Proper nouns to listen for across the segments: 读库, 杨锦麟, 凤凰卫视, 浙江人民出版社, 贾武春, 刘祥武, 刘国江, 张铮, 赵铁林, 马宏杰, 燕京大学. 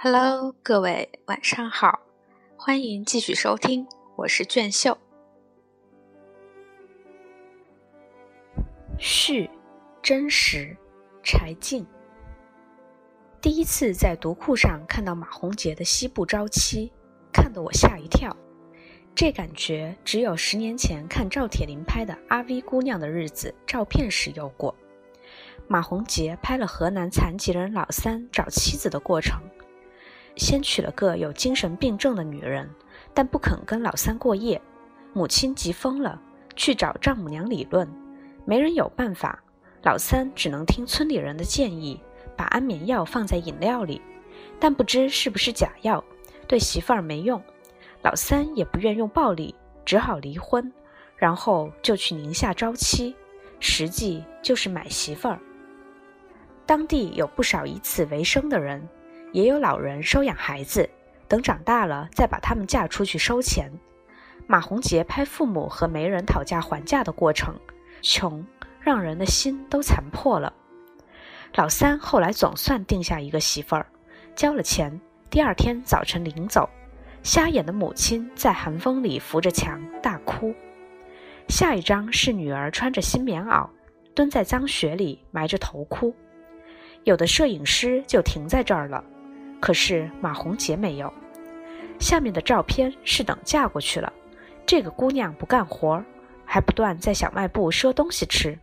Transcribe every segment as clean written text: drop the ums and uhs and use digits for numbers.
Hello， 各位晚上好，欢迎继续收听，我是卷秀。是真实柴静。第一次在读库上看到马宏杰的《西部朝七》，看得我吓一跳，这感觉只有10年前看赵铁林拍的《阿 V 姑娘的日子》照片时有过。马宏杰拍了河南残疾人老三找妻子的过程，先娶了个有精神病症的女人，但不肯跟老三过夜，母亲急疯了，去找丈母娘理论，没人有办法，老三只能听村里人的建议，把安眠药放在饮料里，但不知是不是假药，对媳妇儿没用，老三也不愿用暴力，只好离婚，然后就去宁夏招妻，实际就是买媳妇儿。当地有不少以此为生的人，也有老人收养孩子，等长大了再把他们嫁出去收钱。马宏杰拍父母和媒人讨价还价的过程，穷让人的心都残破了。老三后来总算定下一个媳妇儿，交了钱，第二天早晨临走，瞎眼的母亲在寒风里扶着墙大哭。下一张是女儿穿着新棉袄，蹲在脏雪里埋着头哭。有的摄影师就停在这儿了，可是马宏杰没有。下面的照片是等嫁过去了，这个姑娘不干活，还不断在小卖部赊东西吃，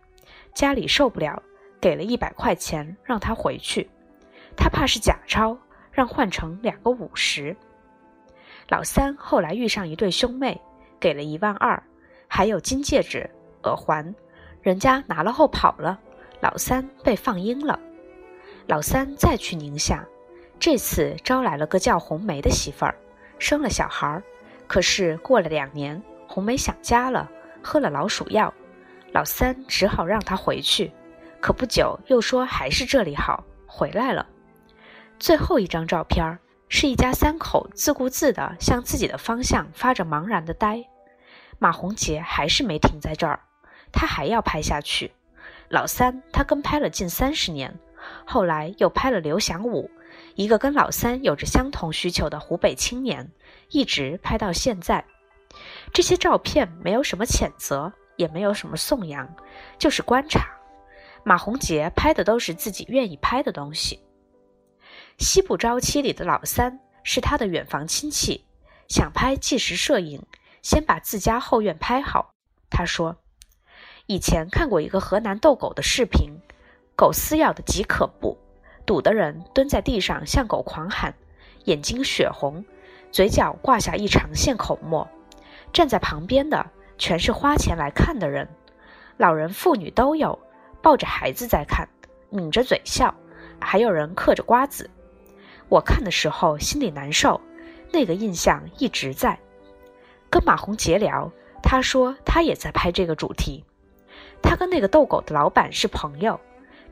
家里受不了，给了100块钱让她回去，她怕是假钞，让换成2个50。老三后来遇上一对兄妹，给了12000，还有金戒指、耳环，人家拿了后跑了，老三被放鹰了。老三再去宁夏，这次招来了个叫红梅的媳妇儿，生了小孩，可是过了2年，红梅想家了，喝了老鼠药，老三只好让她回去，可不久又说还是这里好，回来了。最后一张照片是一家3口自顾自地向自己的方向发着茫然的呆。马宏杰还是没停在这儿，他还要拍下去。老三他跟拍了近30年，后来又拍了刘祥武，一个跟老三有着相同需求的湖北青年，一直拍到现在。这些照片没有什么谴责，也没有什么颂扬，就是观察。马宏杰拍的都是自己愿意拍的东西。西部朝七里的老三是他的远房亲戚，想拍纪实摄影，先把自家后院拍好。他说以前看过一个河南斗狗的视频，狗撕咬的极可怖，堵的人蹲在地上向狗狂喊，眼睛血红，嘴角挂下一长线口沫，站在旁边的全是花钱来看的人，老人妇女都有，抱着孩子在看，抿着嘴笑，还有人嗑着瓜子。我看的时候心里难受，那个印象一直在。跟马宏杰聊，他说他也在拍这个主题，他跟那个斗狗的老板是朋友，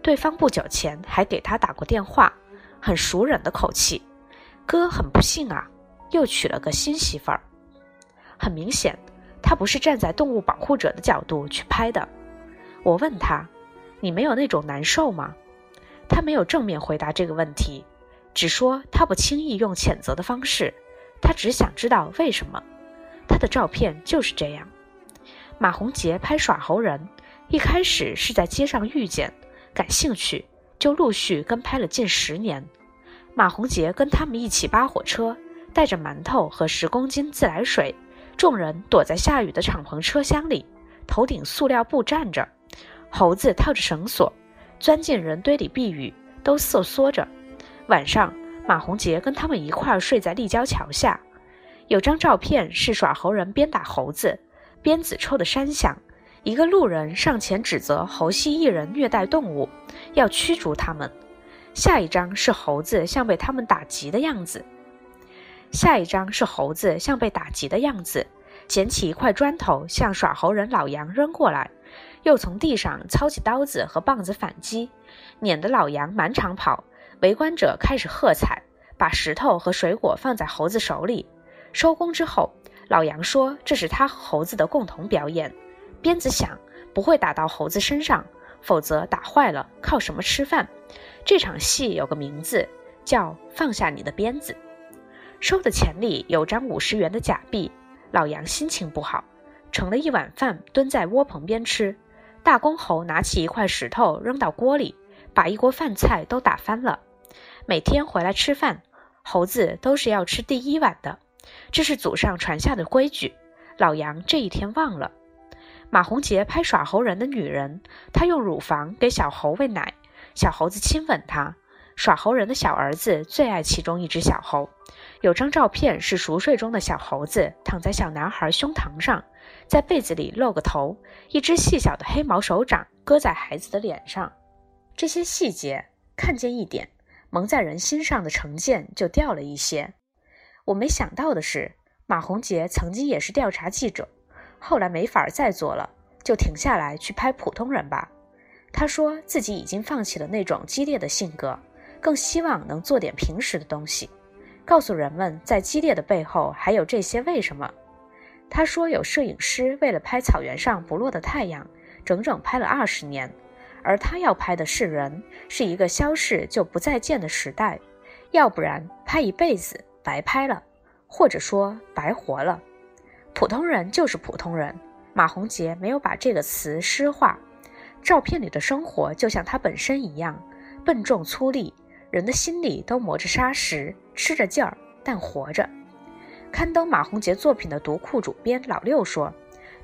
对方不久前还给他打过电话，很熟稔的口气，哥很不幸啊，又娶了个新媳妇儿。很明显他不是站在动物保护者的角度去拍的。我问他，你没有那种难受吗？他没有正面回答这个问题，只说他不轻易用谴责的方式，他只想知道为什么。他的照片就是这样。马宏杰拍耍猴人，一开始是在街上遇见，感兴趣，就陆续跟拍了近10年。马宏杰跟他们一起扒火车，带着馒头和10公斤自来水，众人躲在下雨的敞篷车厢里，头顶塑料布站着，猴子套着绳索，钻进人堆里避雨，都瑟缩着。晚上，马宏杰跟他们一块睡在立交桥下。有张照片是耍猴人边打猴子，鞭子抽的山响。一个路人上前指责猴蜥蜴人虐待动物，要驱逐他们。下一张是猴子像被他们打急的样子。捡起一块砖头向耍猴人老杨扔过来，又从地上操起刀子和棒子反击，撵得老杨满场跑，围观者开始喝彩，把石头和水果放在猴子手里。收工之后，老杨说这是他和猴子的共同表演。鞭子响，不会打到猴子身上，否则打坏了靠什么吃饭？这场戏有个名字，叫放下你的鞭子。收的钱里有张50元的假币，老杨心情不好，盛了一碗饭蹲在窝棚边吃。大公侯拿起一块石头扔到锅里，把一锅饭菜都打翻了。每天回来吃饭，猴子都是要吃第一碗的，这是祖上传下的规矩。老杨这一天忘了。马红杰拍耍猴人的女人，她用乳房给小猴喂奶，小猴子亲吻她。耍猴人的小儿子最爱其中一只小猴，有张照片是熟睡中的小猴子躺在小男孩胸膛上，在被子里露个头，一只细小的黑毛手掌搁在孩子的脸上。这些细节看见一点，蒙在人心上的成见就掉了一些。我没想到的是，马红杰曾经也是调查记者，后来没法再做了，就停下来去拍普通人吧。他说自己已经放弃了那种激烈的性格，更希望能做点平时的东西，告诉人们在激烈的背后还有这些为什么。他说有摄影师为了拍草原上不落的太阳，整整拍了20年，而他要拍的是人，是一个消逝就不再见的时代，要不然拍一辈子白拍了，或者说白活了。普通人就是普通人，马红杰没有把这个词诗化。照片里的生活就像他本身一样，笨重粗粝，人的心里都磨着沙石，吃着劲儿，但活着。刊登马红杰作品的读库主编老六说，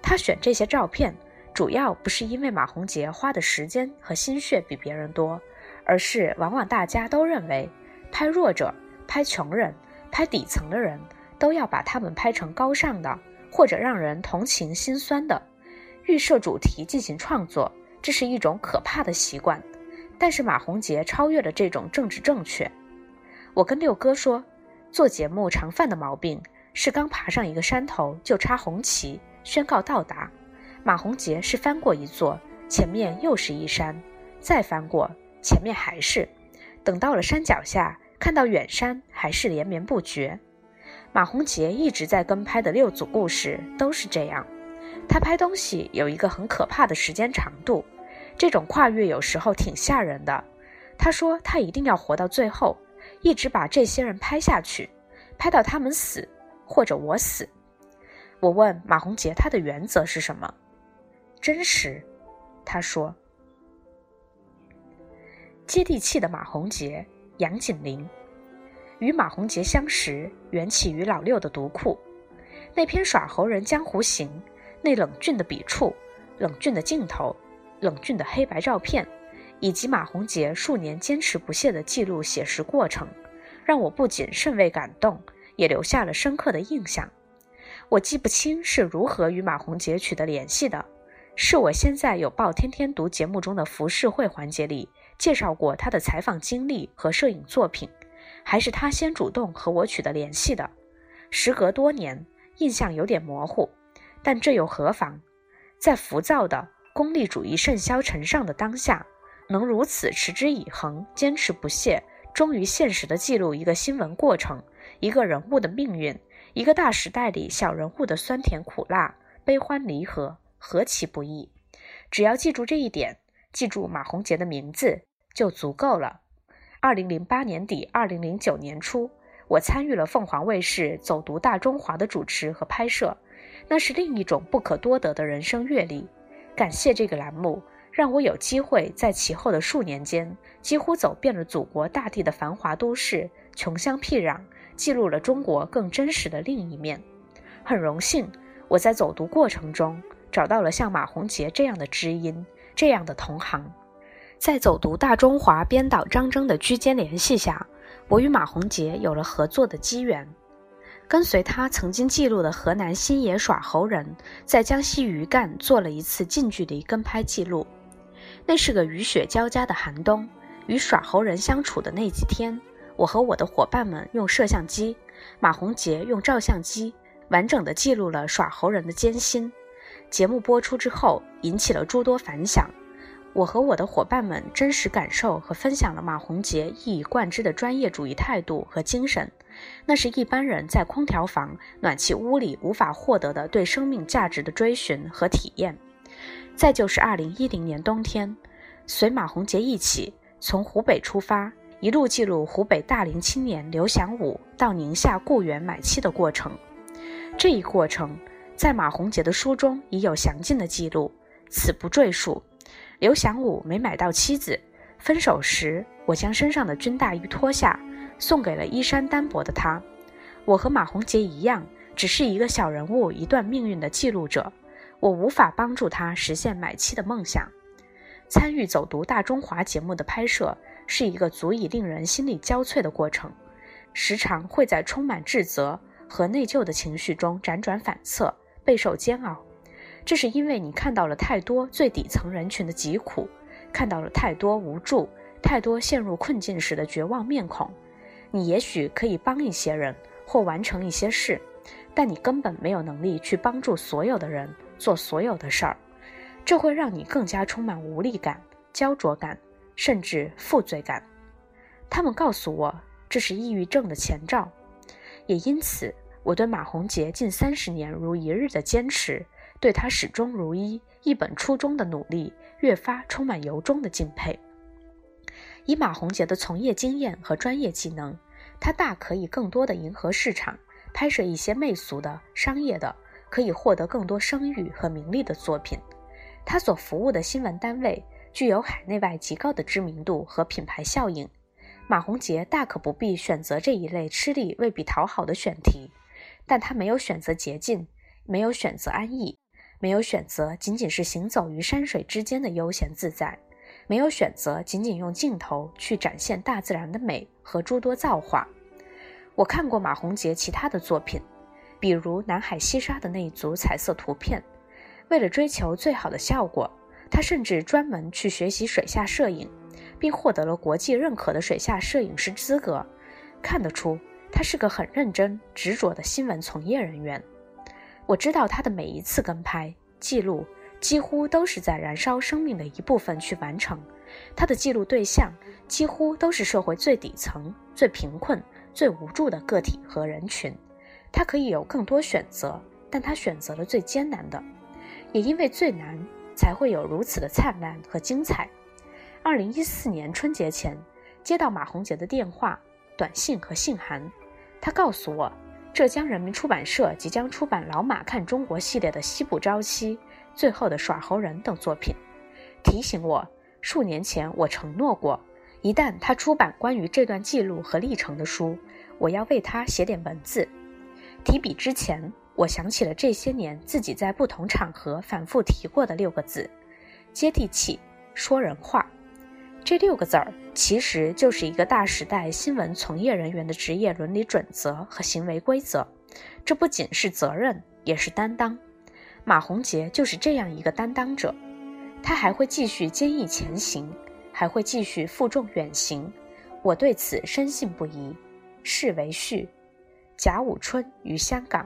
他选这些照片，主要不是因为马红杰花的时间和心血比别人多，而是往往大家都认为，拍弱者、拍穷人、拍底层的人，都要把他们拍成高尚的，或者让人同情心酸的。预设主题进行创作，这是一种可怕的习惯。但是马红杰超越了这种政治正确。我跟六哥说，做节目常犯的毛病是刚爬上一个山头就插红旗宣告到达。马红杰是翻过一座，前面又是一山，再翻过，前面还是，等到了山脚下，看到远山还是连绵不绝。马红杰一直在跟拍的六组故事都是这样。他拍东西有一个很可怕的时间长度，这种跨越有时候挺吓人的。他说他一定要活到最后，一直把这些人拍下去，拍到他们死，或者我死。我问马红杰他的原则是什么？真实，他说。接地气的马红杰，杨锦麟。与马红杰相识，缘起于老六的读库。那篇《耍猴人江湖行》，那冷峻的笔触，冷峻的镜头，冷峻的黑白照片，以及马红杰数年坚持不懈地记录写实过程，让我不仅甚为感动，也留下了深刻的印象。我记不清是如何与马红杰取得联系的，是我现在有报天天读节目中的浮世绘环节里介绍过他的采访经历和摄影作品，还是他先主动和我取得联系的？时隔多年，印象有点模糊，但这又何妨？在浮躁的功利主义甚嚣尘上的当下，能如此持之以恒，坚持不懈，忠于现实的记录一个新闻过程，一个人物的命运，一个大时代里小人物的酸甜苦辣，悲欢离合，何其不易。只要记住这一点，记住马红杰的名字就足够了。2008年底2009年初，我参与了凤凰卫视走读大中华的主持和拍摄，那是另一种不可多得的人生阅历。感谢这个栏目，让我有机会在其后的数年间，几乎走遍了祖国大地的繁华都市，穷乡僻壤，记录了中国更真实的另一面。很荣幸，我在走读过程中找到了像马红杰这样的知音，这样的同行。在走读大中华编导张铮的居间联系下，我与马红杰有了合作的机缘。跟随他曾经记录的河南新野耍猴人，在江西余干做了一次近距离跟拍记录。那是个雨雪交加的寒冬，与耍猴人相处的那几天，我和我的伙伴们用摄像机，马红杰用照相机，完整的记录了耍猴人的艰辛。节目播出之后，引起了诸多反响。我和我的伙伴们真实感受和分享了马红杰一以贯之的专业主义态度和精神，那是一般人在空调房、暖气屋里无法获得的对生命价值的追寻和体验。再就是2010年冬天，随马红杰一起从湖北出发，一路记录湖北大龄青年刘祥武到宁夏固原买气的过程。这一过程在马洪杰的书中已有详尽的记录，此不赘述。刘祥武没买到妻子，分手时我将身上的军大衣脱下送给了衣衫单薄的他。我和马洪杰一样，只是一个小人物一段命运的记录者，我无法帮助他实现买妻的梦想。参与走读大中华节目的拍摄是一个足以令人心力交瘁的过程，时常会在充满自责和内疚的情绪中辗转反侧，备受煎熬。这是因为你看到了太多最底层人群的疾苦，看到了太多无助，太多陷入困境时的绝望面孔。你也许可以帮一些人或完成一些事，但你根本没有能力去帮助所有的人做所有的事儿，这会让你更加充满无力感、焦灼感，甚至负罪感。他们告诉我，这是抑郁症的前兆。也因此，我对马洪杰近30年如一日的坚持，对他始终如一、一本初衷的努力，越发充满由衷的敬佩。以马洪杰的从业经验和专业技能，他大可以更多的迎合市场，拍摄一些媚俗的、商业的，可以获得更多声誉和名利的作品。他所服务的新闻单位具有海内外极高的知名度和品牌效应，马洪杰大可不必选择这一类吃力未必讨好的选题，但他没有选择捷径，没有选择安逸，没有选择仅仅是行走于山水之间的悠闲自在，没有选择仅仅用镜头去展现大自然的美和诸多造化。我看过马洪杰其他的作品，比如南海西沙的那一组彩色图片，为了追求最好的效果，他甚至专门去学习水下摄影，并获得了国际认可的水下摄影师资格。看得出他是个很认真执着的新闻从业人员。我知道他的每一次跟拍记录几乎都是在燃烧生命的一部分去完成，他的记录对象几乎都是社会最底层、最贫困、最无助的个体和人群。他可以有更多选择，但他选择了最艰难的，也因为最难才会有如此的灿烂和精彩。2014年春节前接到马洪杰的电话、短信和信函，他告诉我浙江人民出版社即将出版老马看中国系列的《西部朝夕》、《最后的耍猴人》等作品，提醒我数年前我承诺过，一旦他出版关于这段记录和历程的书，我要为他写点文字。提笔之前，我想起了这些年自己在不同场合反复提过的6个字：接地气，说人话。这6个字儿其实就是一个大时代新闻从业人员的职业伦理准则和行为规则，这不仅是责任，也是担当。马洪杰就是这样一个担当者，他还会继续坚毅前行，还会继续负重远行，我对此深信不疑。是为序，贾武春于香港。